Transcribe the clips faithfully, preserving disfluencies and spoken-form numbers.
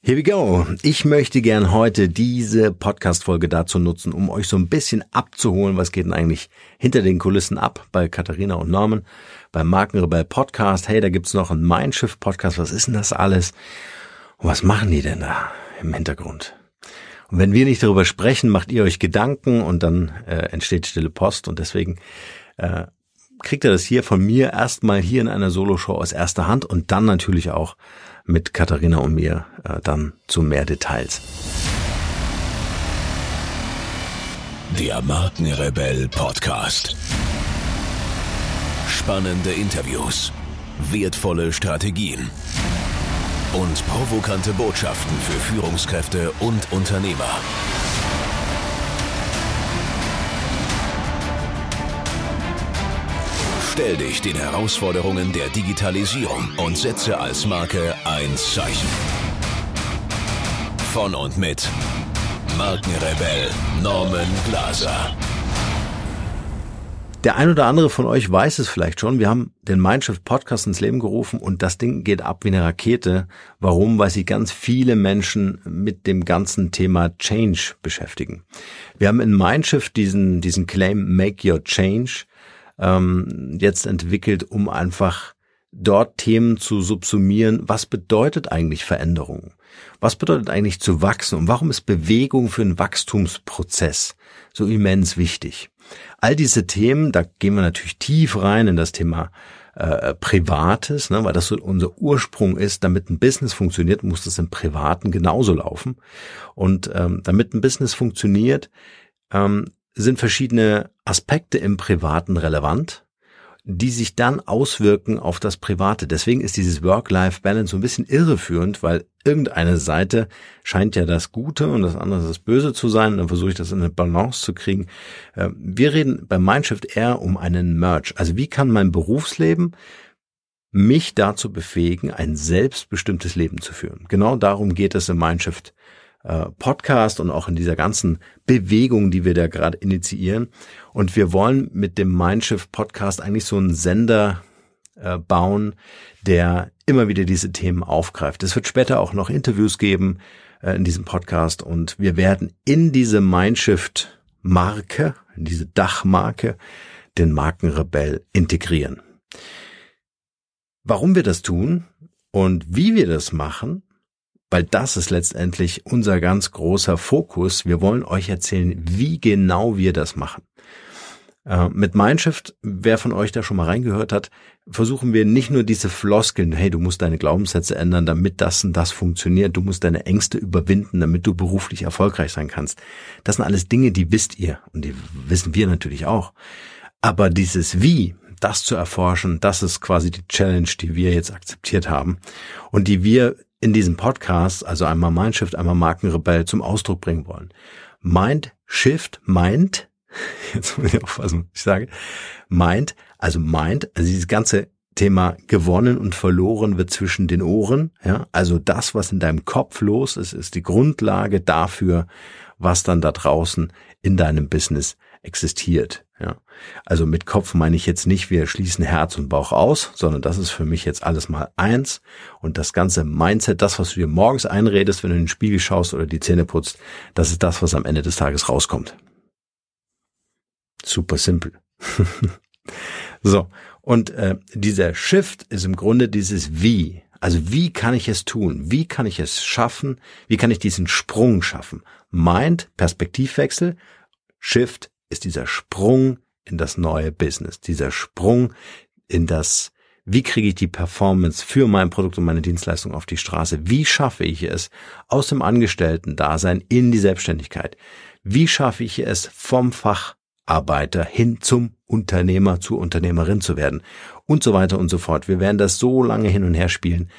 Here we go. Ich möchte gern heute diese Podcast-Folge dazu nutzen, um euch so ein bisschen abzuholen, was geht denn eigentlich hinter den Kulissen ab bei Katharina und Norman, beim Markenrebell Podcast. Hey, da gibt's noch einen MiNDSH!F T Podcast. Was ist denn das alles? Und was machen die denn da im Hintergrund? Und wenn wir nicht darüber sprechen, macht ihr euch Gedanken und dann äh, entsteht stille Post. Und deswegen äh, kriegt ihr das hier von mir erstmal hier in einer Soloshow aus erster Hand und dann natürlich auch mit Katharina und mir äh, dann zu mehr Details. Der Markenrebell Podcast. Spannende Interviews, wertvolle Strategien und provokante Botschaften für Führungskräfte und Unternehmer. Stell dich den Herausforderungen der Digitalisierung und setze als Marke ein Zeichen. Von und mit Markenrebell Norman Glaser. Der ein oder andere von euch weiß es vielleicht schon. Wir haben den MiNDSH!F T Podcast ins Leben gerufen und das Ding geht ab wie eine Rakete. Warum? Weil sich ganz viele Menschen mit dem ganzen Thema Change beschäftigen. Wir haben in MiNDSH!F T diesen, diesen Claim Make Your Change jetzt entwickelt, um einfach dort Themen zu subsumieren. Was bedeutet eigentlich Veränderung? Was bedeutet eigentlich zu wachsen? Und warum ist Bewegung für einen Wachstumsprozess so immens wichtig? All diese Themen, da gehen wir natürlich tief rein in das Thema äh, Privates, ne, weil das so unser Ursprung ist. Damit ein Business funktioniert, muss das im Privaten genauso laufen. Und ähm, damit ein Business funktioniert, ähm, sind verschiedene Aspekte im Privaten relevant, die sich dann auswirken auf das Private. Deswegen ist dieses Work-Life-Balance so ein bisschen irreführend, weil irgendeine Seite scheint ja das Gute und das andere das Böse zu sein. Und dann versuche ich das in eine Balance zu kriegen. Wir reden bei MiNDSH!F T eher um einen Merge. Also wie kann mein Berufsleben mich dazu befähigen, ein selbstbestimmtes Leben zu führen? Genau darum geht es im MiNDSH!F T Podcast und auch in dieser ganzen Bewegung, die wir da gerade initiieren. Und wir wollen mit dem MiNDSH!F T Podcast eigentlich so einen Sender äh, bauen, der immer wieder diese Themen aufgreift. Es wird später auch noch Interviews geben äh, in diesem Podcast und wir werden in diese MiNDSH!F T Marke, in diese Dachmarke, den Markenrebell integrieren. Warum wir das tun und wie wir das machen, weil das ist letztendlich unser ganz großer Fokus. Wir wollen euch erzählen, wie genau wir das machen. Äh, mit MiNDSH!F T, wer von euch da schon mal reingehört hat, versuchen wir nicht nur diese Floskeln, hey, du musst deine Glaubenssätze ändern, damit das und das funktioniert. Du musst deine Ängste überwinden, damit du beruflich erfolgreich sein kannst. Das sind alles Dinge, die wisst ihr und die wissen wir natürlich auch. Aber dieses Wie, das zu erforschen, das ist quasi die Challenge, die wir jetzt akzeptiert haben und die wir in diesem Podcast, also einmal MiNDSH!F T, einmal Markenrebell, zum Ausdruck bringen wollen. MiNDSH!F T, Mind, jetzt muss ich aufpassen, was ich sage, Mind, also Mind, also dieses ganze Thema gewonnen und verloren wird zwischen den Ohren, ja, also das, was in deinem Kopf los ist, ist die Grundlage dafür, was dann da draußen in deinem Business existiert, ja. Also mit Kopf meine ich jetzt nicht, wir schließen Herz und Bauch aus, sondern das ist für mich jetzt alles mal eins und das ganze Mindset, das, was du dir morgens einredest, wenn du in den Spiegel schaust oder die Zähne putzt, das ist das, was am Ende des Tages rauskommt. Super simpel. So, und äh, dieser Shift ist im Grunde dieses Wie. Also wie kann ich es tun? Wie kann ich es schaffen? Wie kann ich diesen Sprung schaffen? Mind, Perspektivwechsel, Shift ist dieser Sprung in das neue Business, dieser Sprung in das, wie kriege ich die Performance für mein Produkt und meine Dienstleistung auf die Straße? Wie schaffe ich es aus dem Angestellten-Dasein in die Selbstständigkeit? Wie schaffe ich es vom Fach Arbeiter hin zum Unternehmer, zur Unternehmerin zu werden und so weiter und so fort. Wir werden das so lange hin und her spielen,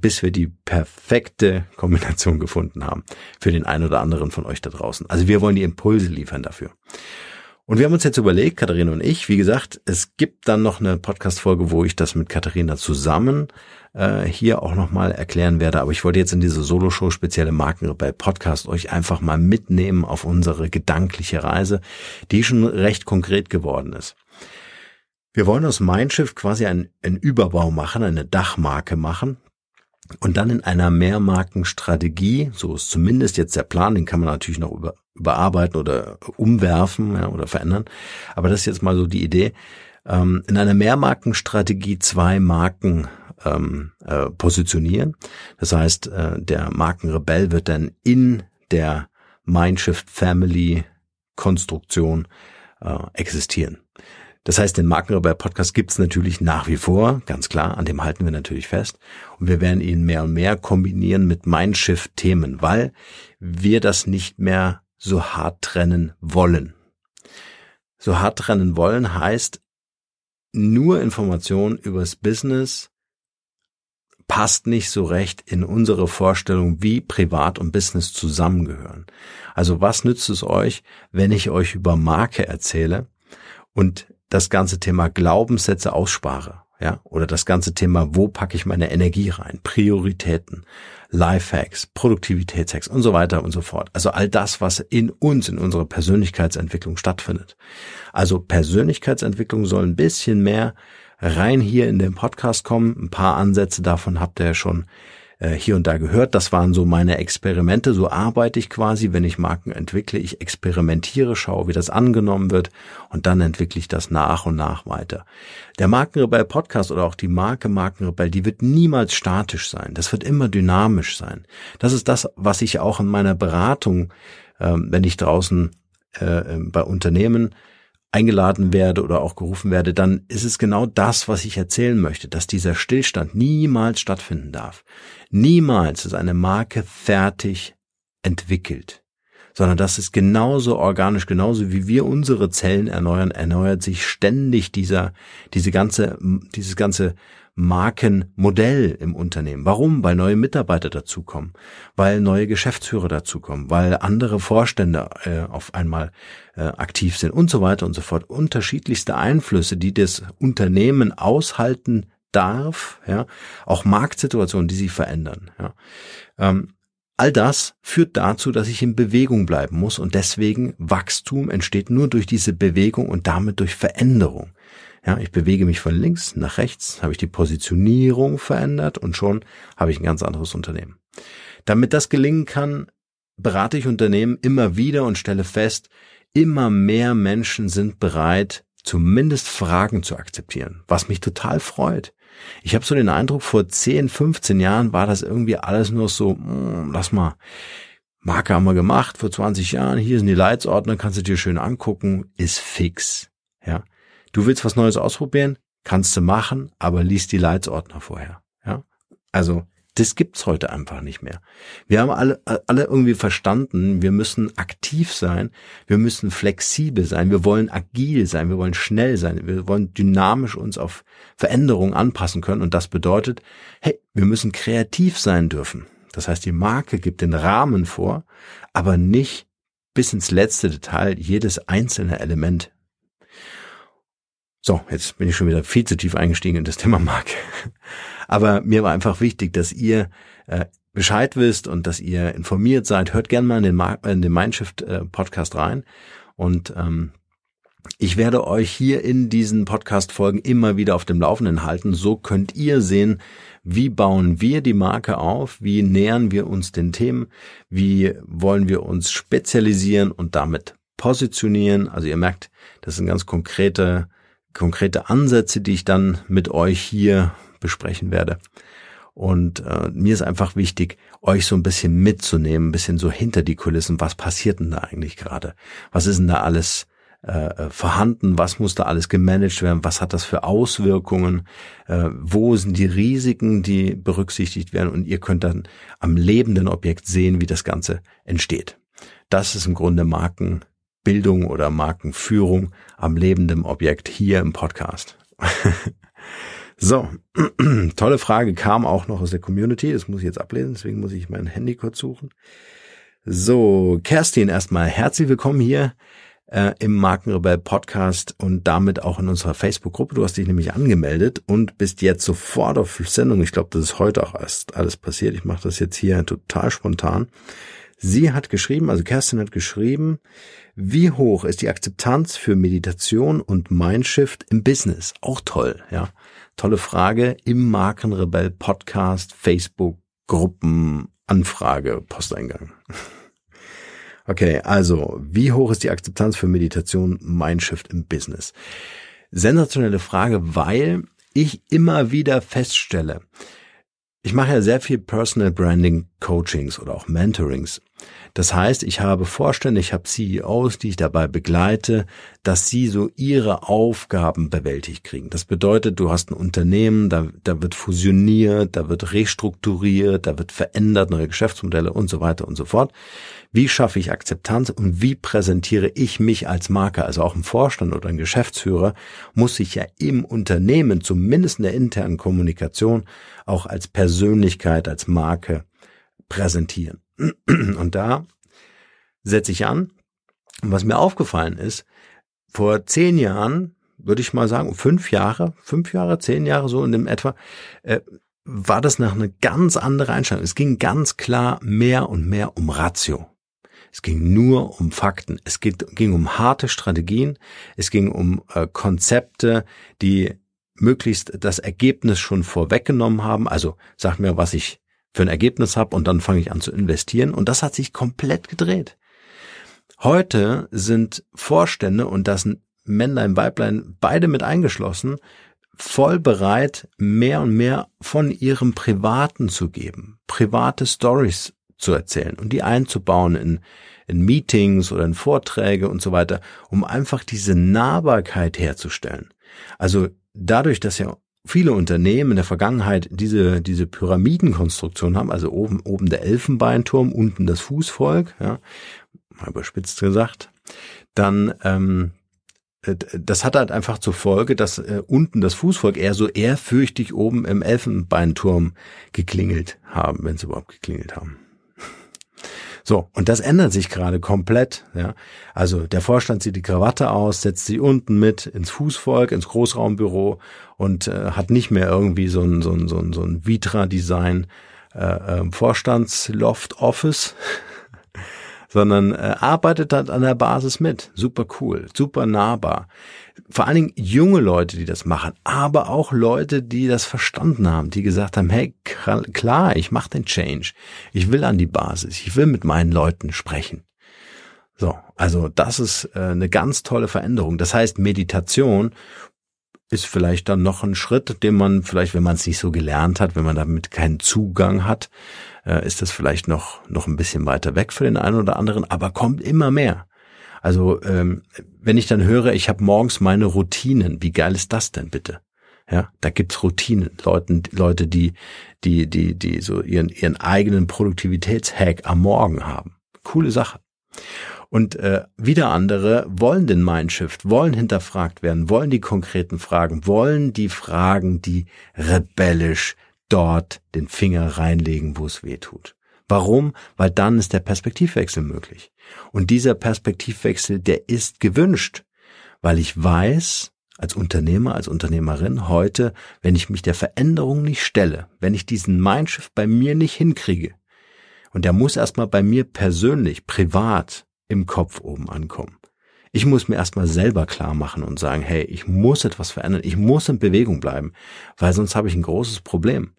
bis wir die perfekte Kombination gefunden haben für den einen oder anderen von euch da draußen. Also wir wollen die Impulse liefern dafür. Und wir haben uns jetzt überlegt, Katharina und ich, wie gesagt, es gibt dann noch eine Podcast-Folge, wo ich das mit Katharina zusammen äh, hier auch nochmal erklären werde. Aber ich wollte jetzt in diese Soloshow spezielle Markenrebell-Podcast euch einfach mal mitnehmen auf unsere gedankliche Reise, die schon recht konkret geworden ist. Wir wollen aus MiNDSH!F T quasi einen, einen Überbau machen, eine Dachmarke machen, und dann in einer Mehrmarkenstrategie, so ist zumindest jetzt der Plan, den kann man natürlich noch über, überarbeiten oder umwerfen ja, oder verändern, aber das ist jetzt mal so die Idee, ähm, in einer Mehrmarkenstrategie zwei Marken ähm, äh, positionieren. Das heißt, äh, der Markenrebell wird dann in der MiNDSH!F T Family Konstruktion äh, existieren. Das heißt, den Markenrebell-Podcast gibt's natürlich nach wie vor, ganz klar, an dem halten wir natürlich fest. Und wir werden ihn mehr und mehr kombinieren mit MiNDSH!F T Themen, weil wir das nicht mehr so hart trennen wollen. So hart trennen wollen heißt, nur Informationen übers Business passt nicht so recht in unsere Vorstellung, wie Privat und Business zusammengehören. Also was nützt es euch, wenn ich euch über Marke erzähle und das ganze Thema Glaubenssätze ausspare, ja, oder das ganze Thema, wo packe ich meine Energie rein, Prioritäten, Lifehacks, Produktivitätshacks und so weiter und so fort. Also all das, was in uns, in unserer Persönlichkeitsentwicklung stattfindet. Also Persönlichkeitsentwicklung soll ein bisschen mehr rein hier in den Podcast kommen. Ein paar Ansätze davon habt ihr ja schon äh, hier und da gehört. Das waren so meine Experimente. So arbeite ich quasi, wenn ich Marken entwickle. Ich experimentiere, schaue, wie das angenommen wird und dann entwickle ich das nach und nach weiter. Der Markenrebell-Podcast oder auch die Marke Markenrebell, die wird niemals statisch sein. Das wird immer dynamisch sein. Das ist das, was ich auch in meiner Beratung, äh, wenn ich draußen äh, bei Unternehmen eingeladen werde oder auch gerufen werde, dann ist es genau das, was ich erzählen möchte, dass dieser Stillstand niemals stattfinden darf. Niemals ist eine Marke fertig entwickelt, sondern das ist genauso organisch, genauso wie wir unsere Zellen erneuern, erneuert sich ständig dieser, diese ganze, dieses ganze Markenmodell im Unternehmen. Warum? Weil neue Mitarbeiter dazukommen, weil neue Geschäftsführer dazukommen, weil andere Vorstände äh, auf einmal äh, aktiv sind und so weiter und so fort. Unterschiedlichste Einflüsse, die das Unternehmen aushalten darf, ja, auch Marktsituationen, die sich verändern. Ja. Ähm, all das führt dazu, dass ich in Bewegung bleiben muss und deswegen Wachstum entsteht nur durch diese Bewegung und damit durch Veränderung. Ja, ich bewege mich von links nach rechts, habe ich die Positionierung verändert und schon habe ich ein ganz anderes Unternehmen. Damit das gelingen kann, berate ich Unternehmen immer wieder und stelle fest, immer mehr Menschen sind bereit, zumindest Fragen zu akzeptieren, was mich total freut. Ich habe so den Eindruck, vor zehn, fünfzehn Jahren war das irgendwie alles nur so, mh, lass mal, Marke haben wir gemacht vor zwanzig Jahren, hier sind die Leitsordner, kannst du dir schön angucken, ist fix, ja. Du willst was Neues ausprobieren? Kannst du machen, aber lies die Leitsordner vorher. Ja? Also das gibt's heute einfach nicht mehr. Wir haben alle, alle irgendwie verstanden, wir müssen aktiv sein, wir müssen flexibel sein, wir wollen agil sein, wir wollen schnell sein, wir wollen dynamisch uns auf Veränderungen anpassen können und das bedeutet, hey, wir müssen kreativ sein dürfen. Das heißt, die Marke gibt den Rahmen vor, aber nicht bis ins letzte Detail jedes einzelne Element. So, jetzt bin ich schon wieder viel zu tief eingestiegen in das Thema Marke. Aber mir war einfach wichtig, dass ihr äh, Bescheid wisst und dass ihr informiert seid. Hört gerne mal in den, Mar- in den MiNDSH!F T Podcast rein. Und ähm, ich werde euch hier in diesen Podcast-Folgen immer wieder auf dem Laufenden halten. So könnt ihr sehen, wie bauen wir die Marke auf, wie nähern wir uns den Themen, wie wollen wir uns spezialisieren und damit positionieren. Also ihr merkt, das sind ganz konkrete konkrete Ansätze, die ich dann mit euch hier besprechen werde. Und äh, mir ist einfach wichtig, euch so ein bisschen mitzunehmen, ein bisschen so hinter die Kulissen, was passiert denn da eigentlich gerade? Was ist denn da alles äh, vorhanden? Was muss da alles gemanagt werden? Was hat das für Auswirkungen? Äh, wo sind die Risiken, die berücksichtigt werden? Und ihr könnt dann am lebenden Objekt sehen, wie das Ganze entsteht. Das ist im Grunde Marken Bildung oder Markenführung am lebenden Objekt hier im Podcast. So, tolle Frage kam auch noch aus der Community. Das muss ich jetzt ablesen, deswegen muss ich mein Handy kurz suchen. So, Kerstin, erstmal herzlich willkommen hier äh, im Markenrebell-Podcast und damit auch in unserer Facebook-Gruppe. Du hast dich nämlich angemeldet und bist jetzt sofort auf Sendung. Ich glaube, das ist heute auch erst alles passiert. Ich mache das jetzt hier total spontan. Sie hat geschrieben, also Kerstin hat geschrieben, wie hoch ist die Akzeptanz für Meditation und Mindshift im Business? Auch toll, ja. Tolle Frage im Markenrebell Podcast, Facebook, Gruppen, Anfrage, Posteingang. Okay, also, wie hoch ist die Akzeptanz für Meditation, Mindshift im Business? Sensationelle Frage, weil ich immer wieder feststelle, ich mache ja sehr viel Personal Branding Coachings oder auch Mentorings. Das heißt, ich habe Vorstände, ich habe C E Os, die ich dabei begleite, dass sie so ihre Aufgaben bewältigt kriegen. Das bedeutet, du hast ein Unternehmen, da, da wird fusioniert, da wird restrukturiert, da wird verändert, neue Geschäftsmodelle und so weiter und so fort. Wie schaffe ich Akzeptanz und wie präsentiere ich mich als Marke? Also auch ein Vorstand oder ein Geschäftsführer muss sich ja im Unternehmen, zumindest in der internen Kommunikation, auch als Persönlichkeit, als Marke präsentieren. Und da setze ich an. Und was mir aufgefallen ist, vor zehn Jahren, würde ich mal sagen, fünf Jahre, fünf Jahre, zehn Jahre so in dem etwa, äh, war das noch eine ganz andere Einstellung. Es ging ganz klar mehr und mehr um Ratio. Es ging nur um Fakten. Es ging um harte Strategien. Es ging um äh, Konzepte, die möglichst das Ergebnis schon vorweggenommen haben. Also sag mir, was ich für ein Ergebnis habe und dann fange ich an zu investieren. Und das hat sich komplett gedreht. Heute sind Vorstände, und das Männlein, Weiblein, beide mit eingeschlossen, voll bereit, mehr und mehr von ihrem Privaten zu geben, private Stories zu erzählen und die einzubauen in, in Meetings oder in Vorträge und so weiter, um einfach diese Nahbarkeit herzustellen. Also dadurch, dass ja viele Unternehmen in der Vergangenheit diese diese Pyramidenkonstruktion haben, also oben oben der Elfenbeinturm, unten das Fußvolk, ja, mal überspitzt gesagt, dann ähm, das hat halt einfach zur Folge, dass äh, unten das Fußvolk eher so ehrfürchtig oben im Elfenbeinturm geklingelt haben, wenn sie überhaupt geklingelt haben. So, und das ändert sich gerade komplett. Ja. Also der Vorstand zieht die Krawatte aus, setzt sie unten mit ins Fußvolk, ins Großraumbüro und äh, hat nicht mehr irgendwie so ein, so ein, so ein, so ein Vitra-Design äh, äh, Vorstandsloft-Office, sondern äh, arbeitet halt an der Basis mit. Super cool, super nahbar. Vor allen Dingen junge Leute, die das machen, aber auch Leute, die das verstanden haben, die gesagt haben, hey, klar, ich mache den Change. Ich will an die Basis, ich will mit meinen Leuten sprechen. So, also das ist äh, eine ganz tolle Veränderung. Das heißt, Meditation ist vielleicht dann noch ein Schritt, den man vielleicht, wenn man es nicht so gelernt hat, wenn man damit keinen Zugang hat, äh, ist das vielleicht noch noch ein bisschen weiter weg für den einen oder anderen, aber kommt immer mehr. Also ähm, wenn ich dann höre, ich habe morgens meine Routinen, wie geil ist das denn bitte? Ja, da gibt's Routinen, Leuten, Leute, die die die die so ihren ihren eigenen Produktivitätshack am Morgen haben. Coole Sache. Und äh, wieder andere wollen den Mindshift, wollen hinterfragt werden, wollen die konkreten Fragen, wollen die Fragen, die rebellisch dort den Finger reinlegen, wo es weh tut. Warum? Weil dann ist der Perspektivwechsel möglich. Und dieser Perspektivwechsel, der ist gewünscht, weil ich weiß, als Unternehmer, als Unternehmerin heute, wenn ich mich der Veränderung nicht stelle, wenn ich diesen Mindshift bei mir nicht hinkriege, und der muss erstmal bei mir persönlich, privat, im Kopf oben ankommen. Ich muss mir erstmal selber klar machen und sagen, hey, ich muss etwas verändern, ich muss in Bewegung bleiben, weil sonst habe ich ein großes Problem.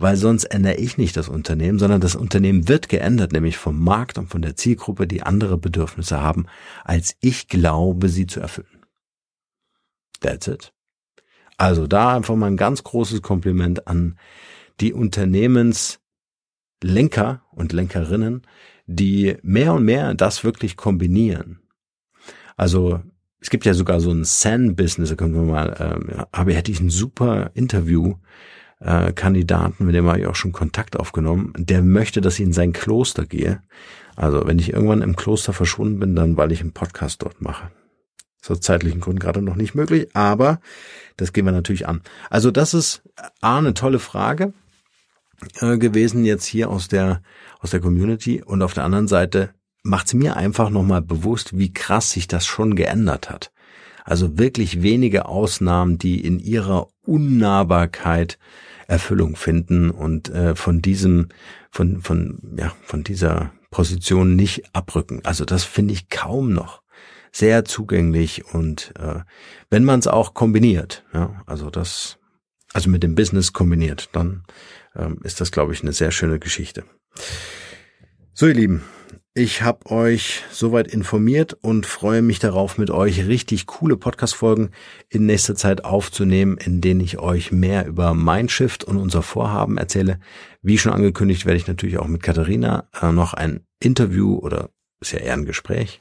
Weil sonst ändere ich nicht das Unternehmen, sondern das Unternehmen wird geändert, nämlich vom Markt und von der Zielgruppe, die andere Bedürfnisse haben, als ich glaube, sie zu erfüllen. That's it. Also da einfach mal ein ganz großes Kompliment an die Unternehmenslenker und Lenkerinnen, die mehr und mehr das wirklich kombinieren. Also es gibt ja sogar so ein San-Business, da können wir mal, äh, aber hätte ich ein super Interview äh, Kandidaten, mit dem habe ich auch schon Kontakt aufgenommen, der möchte, dass ich in sein Kloster gehe. Also wenn ich irgendwann im Kloster verschwunden bin, dann weil ich einen Podcast dort mache. Ist aus zeitlichen Gründen gerade noch nicht möglich, aber das gehen wir natürlich an. Also das ist A, eine tolle Frage gewesen jetzt hier aus der aus der Community, und auf der anderen Seite macht's mir einfach nochmal bewusst, wie krass sich das schon geändert hat. Also wirklich wenige Ausnahmen, die in ihrer Unnahbarkeit Erfüllung finden, und äh, von diesem von, von, ja, von dieser Position nicht abrücken. Also das finde ich kaum noch. Sehr zugänglich und äh, wenn man es auch kombiniert, ja, also das, also mit dem Business kombiniert, dann ähm, ist das, glaube ich, eine sehr schöne Geschichte. So, ihr Lieben, ich habe euch soweit informiert und freue mich darauf, mit euch richtig coole Podcast-Folgen in nächster Zeit aufzunehmen, in denen ich euch mehr über MiNDSH!F T und unser Vorhaben erzähle. Wie schon angekündigt, werde ich natürlich auch mit Katharina äh, noch ein Interview oder ist ja eher ein Gespräch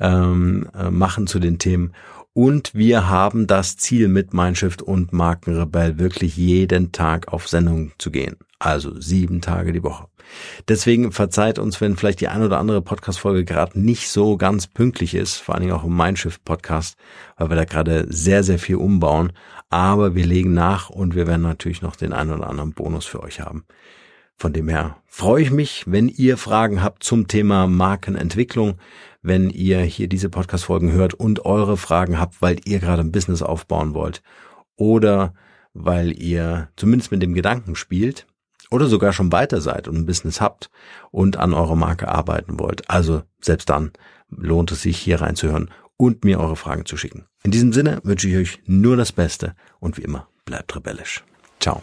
ähm, äh, machen zu den Themen. Und wir haben das Ziel, mit MiNDSH!F T und Markenrebell wirklich jeden Tag auf Sendung zu gehen. Also sieben Tage die Woche. Deswegen verzeiht uns, wenn vielleicht die ein oder andere Podcast-Folge gerade nicht so ganz pünktlich ist, vor allen Dingen auch im MiNDSH!F T-Podcast, weil wir da gerade sehr, sehr viel umbauen. Aber wir legen nach und wir werden natürlich noch den einen oder anderen Bonus für euch haben. Von dem her freue ich mich, wenn ihr Fragen habt zum Thema Markenentwicklung, wenn ihr hier diese Podcast-Folgen hört und eure Fragen habt, weil ihr gerade ein Business aufbauen wollt oder weil ihr zumindest mit dem Gedanken spielt oder sogar schon weiter seid und ein Business habt und an eurer Marke arbeiten wollt. Also selbst dann lohnt es sich, hier reinzuhören und mir eure Fragen zu schicken. In diesem Sinne wünsche ich euch nur das Beste und wie immer, bleibt rebellisch. Ciao.